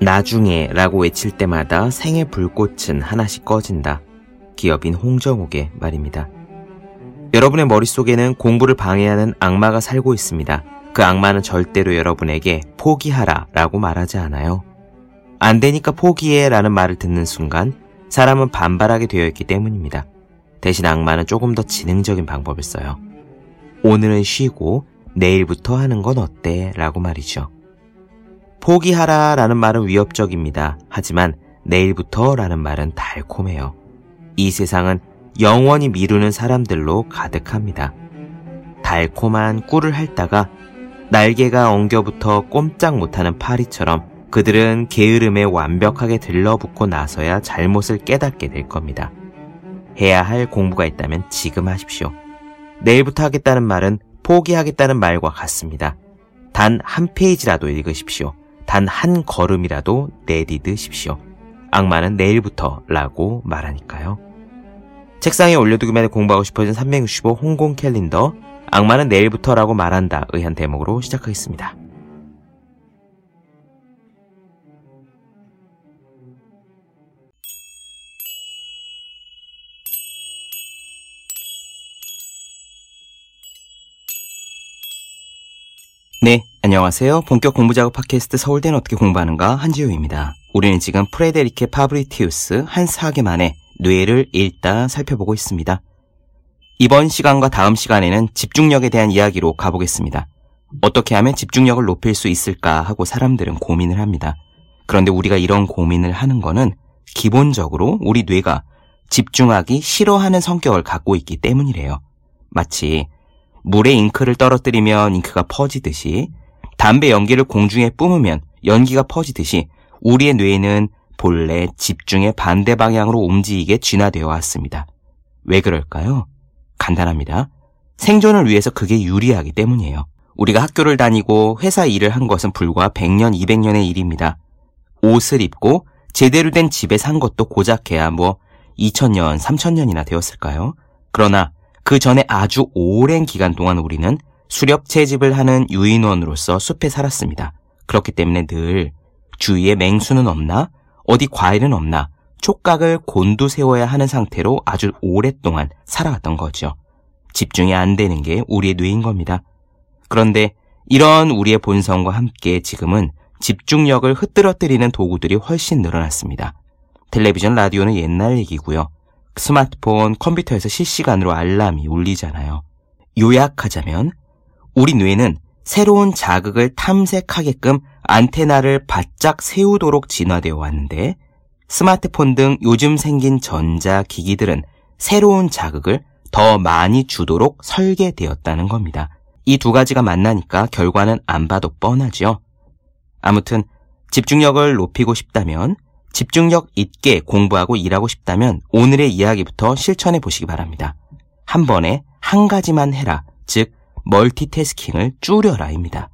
나중에 라고 외칠 때마다 생의 불꽃은 하나씩 꺼진다. 기업인 홍정욱의 말입니다. 여러분의 머릿속에는 공부를 방해하는 악마가 살고 있습니다. 그 악마는 절대로 여러분에게 포기하라 라고 말하지 않아요. 안 되니까 포기해 라는 말을 듣는 순간 사람은 반발하게 되어 있기 때문입니다. 대신 악마는 조금 더 지능적인 방법을 써요. 오늘은 쉬고 내일부터 하는 건 어때? 라고 말이죠. 포기하라 라는 말은 위협적입니다. 하지만 내일부터 라는 말은 달콤해요. 이 세상은 영원히 미루는 사람들로 가득합니다. 달콤한 꿀을 핥다가 날개가 엉겨붙어 꼼짝 못하는 파리처럼 그들은 게으름에 완벽하게 들러붙고 나서야 잘못을 깨닫게 될 겁니다. 해야 할 공부가 있다면 지금 하십시오. 내일부터 하겠다는 말은 포기하겠다는 말과 같습니다. 단 한 페이지라도 읽으십시오. 단 한 걸음이라도 내디드십시오. 악마는 내일부터 라고 말하니까요. 책상에 올려두기만 해 공부하고 싶어진 365 홍콩 캘린더, 악마는 내일부터 라고 말한다 의한 대목으로 시작하겠습니다. 네, 안녕하세요. 본격 공부작업 팟캐스트 서울대는 어떻게 공부하는가 한지우입니다. 우리는 지금 프레데리케 파브리티우스 한 사학에만의 뇌를 읽다 살펴보고 있습니다. 이번 시간과 다음 시간에는 집중력에 대한 이야기로 가보겠습니다. 어떻게 하면 집중력을 높일 수 있을까 하고 사람들은 고민을 합니다. 그런데 우리가 이런 고민을 하는 거는 기본적으로 우리 뇌가 집중하기 싫어하는 성격을 갖고 있기 때문이래요. 마치 물에 잉크를 떨어뜨리면 잉크가 퍼지듯이, 담배 연기를 공중에 뿜으면 연기가 퍼지듯이 우리의 뇌는 본래 집중의 반대 방향으로 움직이게 진화되어 왔습니다. 왜 그럴까요? 간단합니다. 생존을 위해서 그게 유리하기 때문이에요. 우리가 학교를 다니고 회사 일을 한 것은 불과 100년, 200년의 일입니다. 옷을 입고 제대로 된 집에 산 것도 고작해야 2000년, 3000년이나 되었을까요? 그러나 그 전에 아주 오랜 기간 동안 우리는 수렵 채집을 하는 유인원으로서 숲에 살았습니다. 그렇기 때문에 늘 주위에 맹수는 없나, 어디 과일은 없나, 촉각을 곤두세워야 하는 상태로 아주 오랫동안 살아왔던 거죠. 집중이 안 되는 게 우리의 뇌인 겁니다. 그런데 이런 우리의 본성과 함께 지금은 집중력을 흐트러뜨리는 도구들이 훨씬 늘어났습니다. 텔레비전, 라디오는 옛날 얘기고요. 스마트폰, 컴퓨터에서 실시간으로 알람이 울리잖아요. 요약하자면 우리 뇌는 새로운 자극을 탐색하게끔 안테나를 바짝 세우도록 진화되어 왔는데, 스마트폰 등 요즘 생긴 전자기기들은 새로운 자극을 더 많이 주도록 설계되었다는 겁니다. 이 두 가지가 만나니까 결과는 안 봐도 뻔하죠. 아무튼 집중력을 높이고 싶다면, 집중력 있게 공부하고 일하고 싶다면 오늘의 이야기부터 실천해 보시기 바랍니다. 한 번에 한 가지만 해라, 즉 멀티태스킹을 줄여라입니다.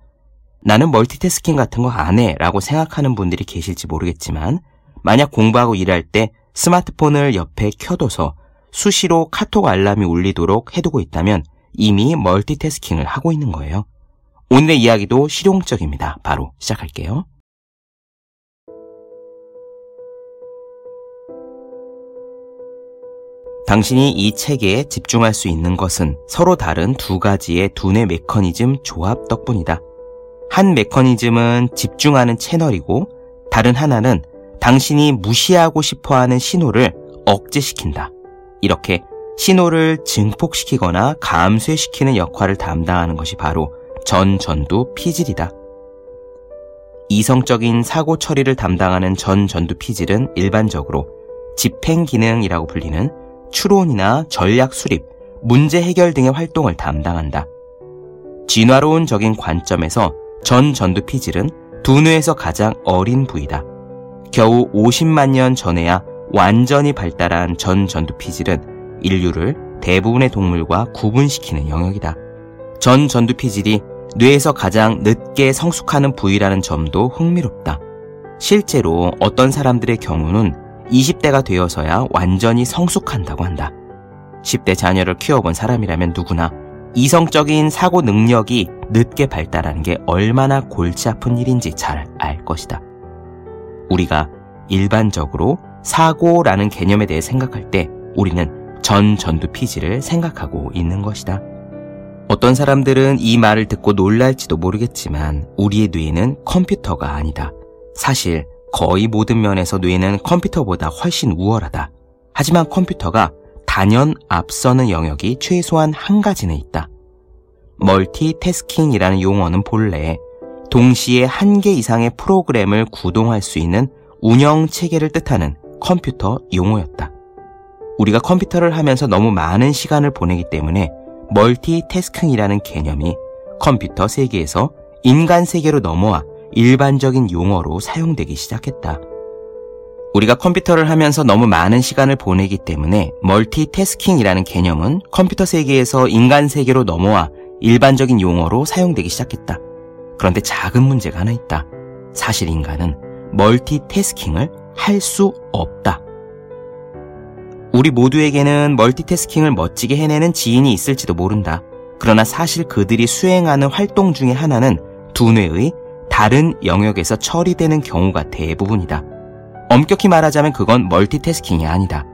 나는 멀티태스킹 같은 거 안 해 라고 생각하는 분들이 계실지 모르겠지만, 만약 공부하고 일할 때 스마트폰을 옆에 켜둬서 수시로 카톡 알람이 울리도록 해두고 있다면 이미 멀티태스킹을 하고 있는 거예요. 오늘의 이야기도 실용적입니다. 바로 시작할게요. 당신이 이 책에 집중할 수 있는 것은 서로 다른 두 가지의 두뇌 메커니즘 조합 덕분이다. 한 메커니즘은 집중하는 채널이고, 다른 하나는 당신이 무시하고 싶어하는 신호를 억제시킨다. 이렇게 신호를 증폭시키거나 감쇄시키는 역할을 담당하는 것이 바로 전전두 피질이다. 이성적인 사고 처리를 담당하는 전전두 피질은 일반적으로 집행기능이라고 불리는 추론이나 전략 수립, 문제 해결 등의 활동을 담당한다. 진화론적인 관점에서 전전두 피질은 두뇌에서 가장 어린 부위다. 겨우 50만 년 전에야 완전히 발달한 전전두 피질은 인류를 대부분의 동물과 구분시키는 영역이다. 전전두 피질이 뇌에서 가장 늦게 성숙하는 부위라는 점도 흥미롭다. 실제로 어떤 사람들의 경우는 20대가 되어서야 완전히 성숙한다고 한다. 10대 자녀를 키워본 사람이라면 누구나 이성적인 사고 능력이 늦게 발달하는 게 얼마나 골치 아픈 일인지 잘 알 것이다. 우리가 일반적으로 사고라는 개념에 대해 생각할 때 우리는 전두피지를 생각하고 있는 것이다. 어떤 사람들은 이 말을 듣고 놀랄지도 모르겠지만 우리의 뇌는 컴퓨터가 아니다. 사실 거의 모든 면에서 뇌는 컴퓨터보다 훨씬 우월하다. 하지만 컴퓨터가 단연 앞서는 영역이 최소한 한 가지는 있다. 멀티태스킹이라는 용어는 본래 동시에 한 개 이상의 프로그램을 구동할 수 있는 운영체계를 뜻하는 컴퓨터 용어였다. 우리가 컴퓨터를 하면서 너무 많은 시간을 보내기 때문에 멀티태스킹이라는 개념이 컴퓨터 세계에서 인간 세계로 넘어와 일반적인 용어로 사용되기 시작했다. 우리가 컴퓨터를 하면서 너무 많은 시간을 보내기 때문에 멀티태스킹이라는 개념은 컴퓨터 세계에서 인간 세계로 넘어와 일반적인 용어로 사용되기 시작했다. 그런데 작은 문제가 하나 있다. 사실 인간은 멀티태스킹을 할 수 없다. 우리 모두에게는 멀티태스킹을 멋지게 해내는 지인이 있을지도 모른다. 그러나 사실 그들이 수행하는 활동 중에 하나는 두뇌의 다른 영역에서 처리되는 경우가 대부분이다. 엄격히 말하자면 그건 멀티태스킹이 아니다.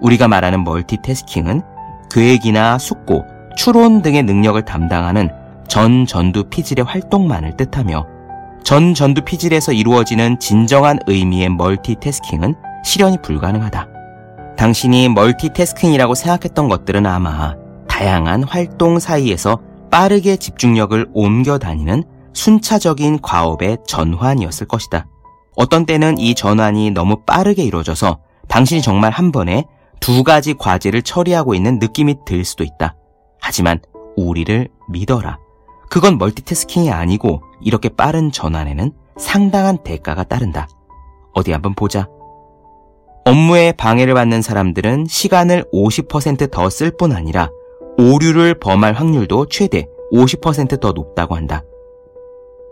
우리가 말하는 멀티태스킹은 계획이나 숙고, 추론 등의 능력을 담당하는 전두피질의 활동만을 뜻하며 전두피질에서 이루어지는 진정한 의미의 멀티태스킹은 실현이 불가능하다. 당신이 멀티태스킹이라고 생각했던 것들은 아마 다양한 활동 사이에서 빠르게 집중력을 옮겨 다니는 순차적인 과업의 전환이었을 것이다. 어떤 때는 이 전환이 너무 빠르게 이루어져서 당신이 정말 한 번에 두 가지 과제를 처리하고 있는 느낌이 들 수도 있다. 하지만 우리를 믿어라. 그건 멀티태스킹이 아니고 이렇게 빠른 전환에는 상당한 대가가 따른다. 어디 한번 보자. 업무에 방해를 받는 사람들은 시간을 50% 더 쓸 뿐 아니라 오류를 범할 확률도 최대 50% 더 높다고 한다.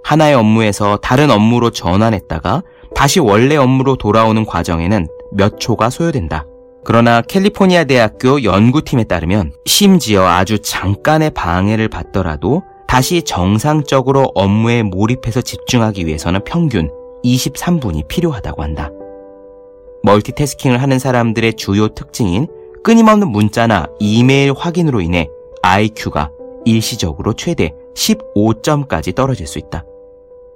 하나의 업무에서 다른 업무로 전환했다가 다시 원래 업무로 돌아오는 과정에는 몇 초가 소요된다. 그러나 캘리포니아 대학교 연구팀에 따르면 심지어 아주 잠깐의 방해를 받더라도 다시 정상적으로 업무에 몰입해서 집중하기 위해서는 평균 23분이 필요하다고 한다. 멀티태스킹을 하는 사람들의 주요 특징인 끊임없는 문자나 이메일 확인으로 인해 IQ가 일시적으로 최대 15점까지 떨어질 수 있다.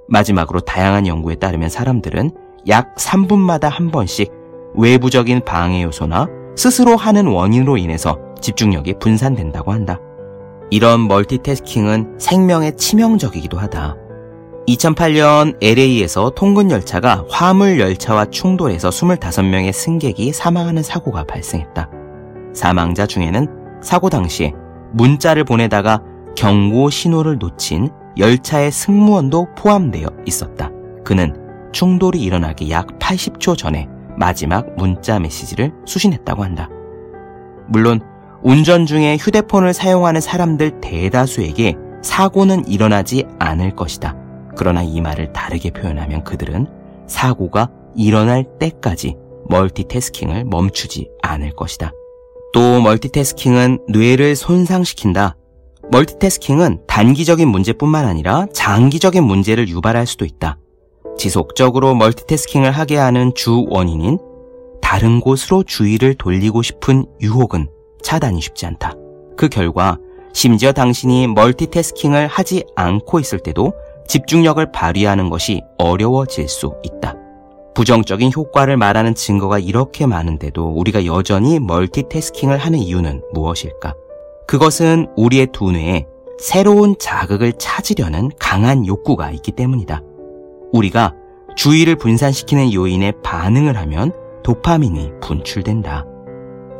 마지막으로 다양한 연구에 따르면 사람들은 약 3분마다 한 번씩 외부적인 방해 요소나 스스로 하는 원인으로 인해서 집중력이 분산된다고 한다. 이런 멀티태스킹은 생명에 치명적이기도 하다. 2008년 LA에서 통근열차가 화물열차와 충돌해서 25명의 승객이 사망하는 사고가 발생했다. 사망자 중에는 사고 당시에 문자를 보내다가 경고 신호를 놓친 열차의 승무원도 포함되어 있었다. 그는 충돌이 일어나기 약 80초 전에 마지막 문자 메시지를 수신했다고 한다. 물론 운전 중에 휴대폰을 사용하는 사람들 대다수에게 사고는 일어나지 않을 것이다. 그러나 이 말을 다르게 표현하면 그들은 사고가 일어날 때까지 멀티태스킹을 멈추지 않을 것이다. 또 멀티태스킹은 뇌를 손상시킨다. 멀티태스킹은 단기적인 문제뿐만 아니라 장기적인 문제를 유발할 수도 있다. 지속적으로 멀티태스킹을 하게 하는 주 원인인 다른 곳으로 주의를 돌리고 싶은 유혹은 차단이 쉽지 않다. 그 결과 심지어 당신이 멀티태스킹을 하지 않고 있을 때도 집중력을 발휘하는 것이 어려워질 수 있다. 부정적인 효과를 말하는 증거가 이렇게 많은데도 우리가 여전히 멀티태스킹을 하는 이유는 무엇일까? 그것은 우리의 두뇌에 새로운 자극을 찾으려는 강한 욕구가 있기 때문이다. 우리가 주의를 분산시키는 요인에 반응을 하면 도파민이 분출된다.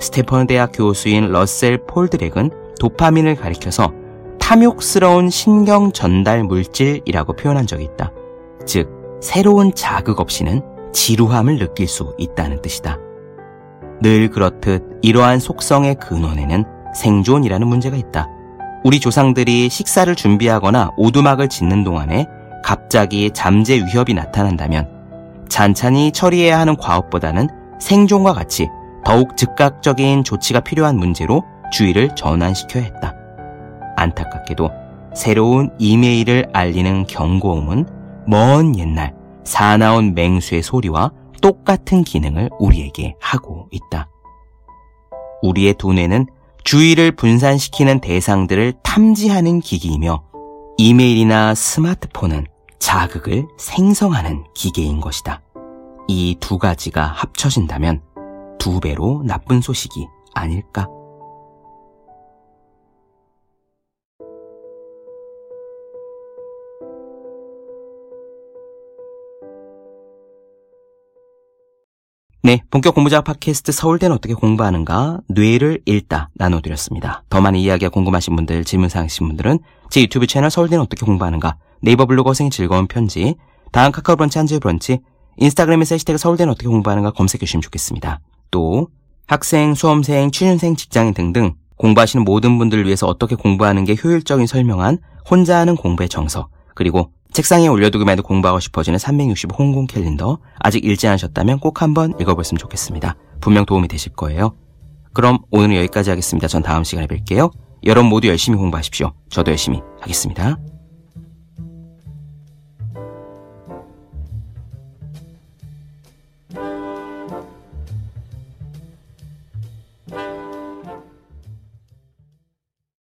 스탠퍼드 대학 교수인 러셀 폴드렉은 도파민을 가리켜서 탐욕스러운 신경 전달 물질이라고 표현한 적이 있다. 즉, 새로운 자극 없이는 지루함을 느낄 수 있다는 뜻이다. 늘 그렇듯 이러한 속성의 근원에는 생존이라는 문제가 있다. 우리 조상들이 식사를 준비하거나 오두막을 짓는 동안에 갑자기 잠재 위협이 나타난다면 잔잔히 처리해야 하는 과업보다는 생존과 같이 더욱 즉각적인 조치가 필요한 문제로 주의를 전환시켜야 했다. 안타깝게도 새로운 이메일을 알리는 경고음은 먼 옛날 사나운 맹수의 소리와 똑같은 기능을 우리에게 하고 있다. 우리의 두뇌는 주의를 분산시키는 대상들을 탐지하는 기기이며 이메일이나 스마트폰은 자극을 생성하는 기계인 것이다. 이 두 가지가 합쳐진다면 2배로 나쁜 소식이 아닐까? 네, 본격 공부자 팟캐스트 서울대는 어떻게 공부하는가 뇌를 읽다 나눠드렸습니다. 더 많은 이야기가 궁금하신 분들, 질문사항 있으신 분들은 제 유튜브 채널 서울대는 어떻게 공부하는가, 네이버 블로그 허생의 즐거운 편지, 다음 카카오 브런치 한지의 브런치, 인스타그램에서 해시태그 서울대는 어떻게 공부하는가 검색해주시면 좋겠습니다. 또 학생, 수험생, 취준생, 직장인 등등 공부하시는 모든 분들을 위해서 어떻게 공부하는 게 효율적인 설명한 혼자 하는 공부의 정서, 그리고 책상에 올려두기만 해도 공부하고 싶어지는 365 홍콩 캘린더, 아직 읽지 않으셨다면 꼭 한번 읽어보셨으면 좋겠습니다. 분명 도움이 되실 거예요. 그럼 오늘은 여기까지 하겠습니다. 전 다음 시간에 뵐게요. 여러분 모두 열심히 공부하십시오. 저도 열심히 하겠습니다.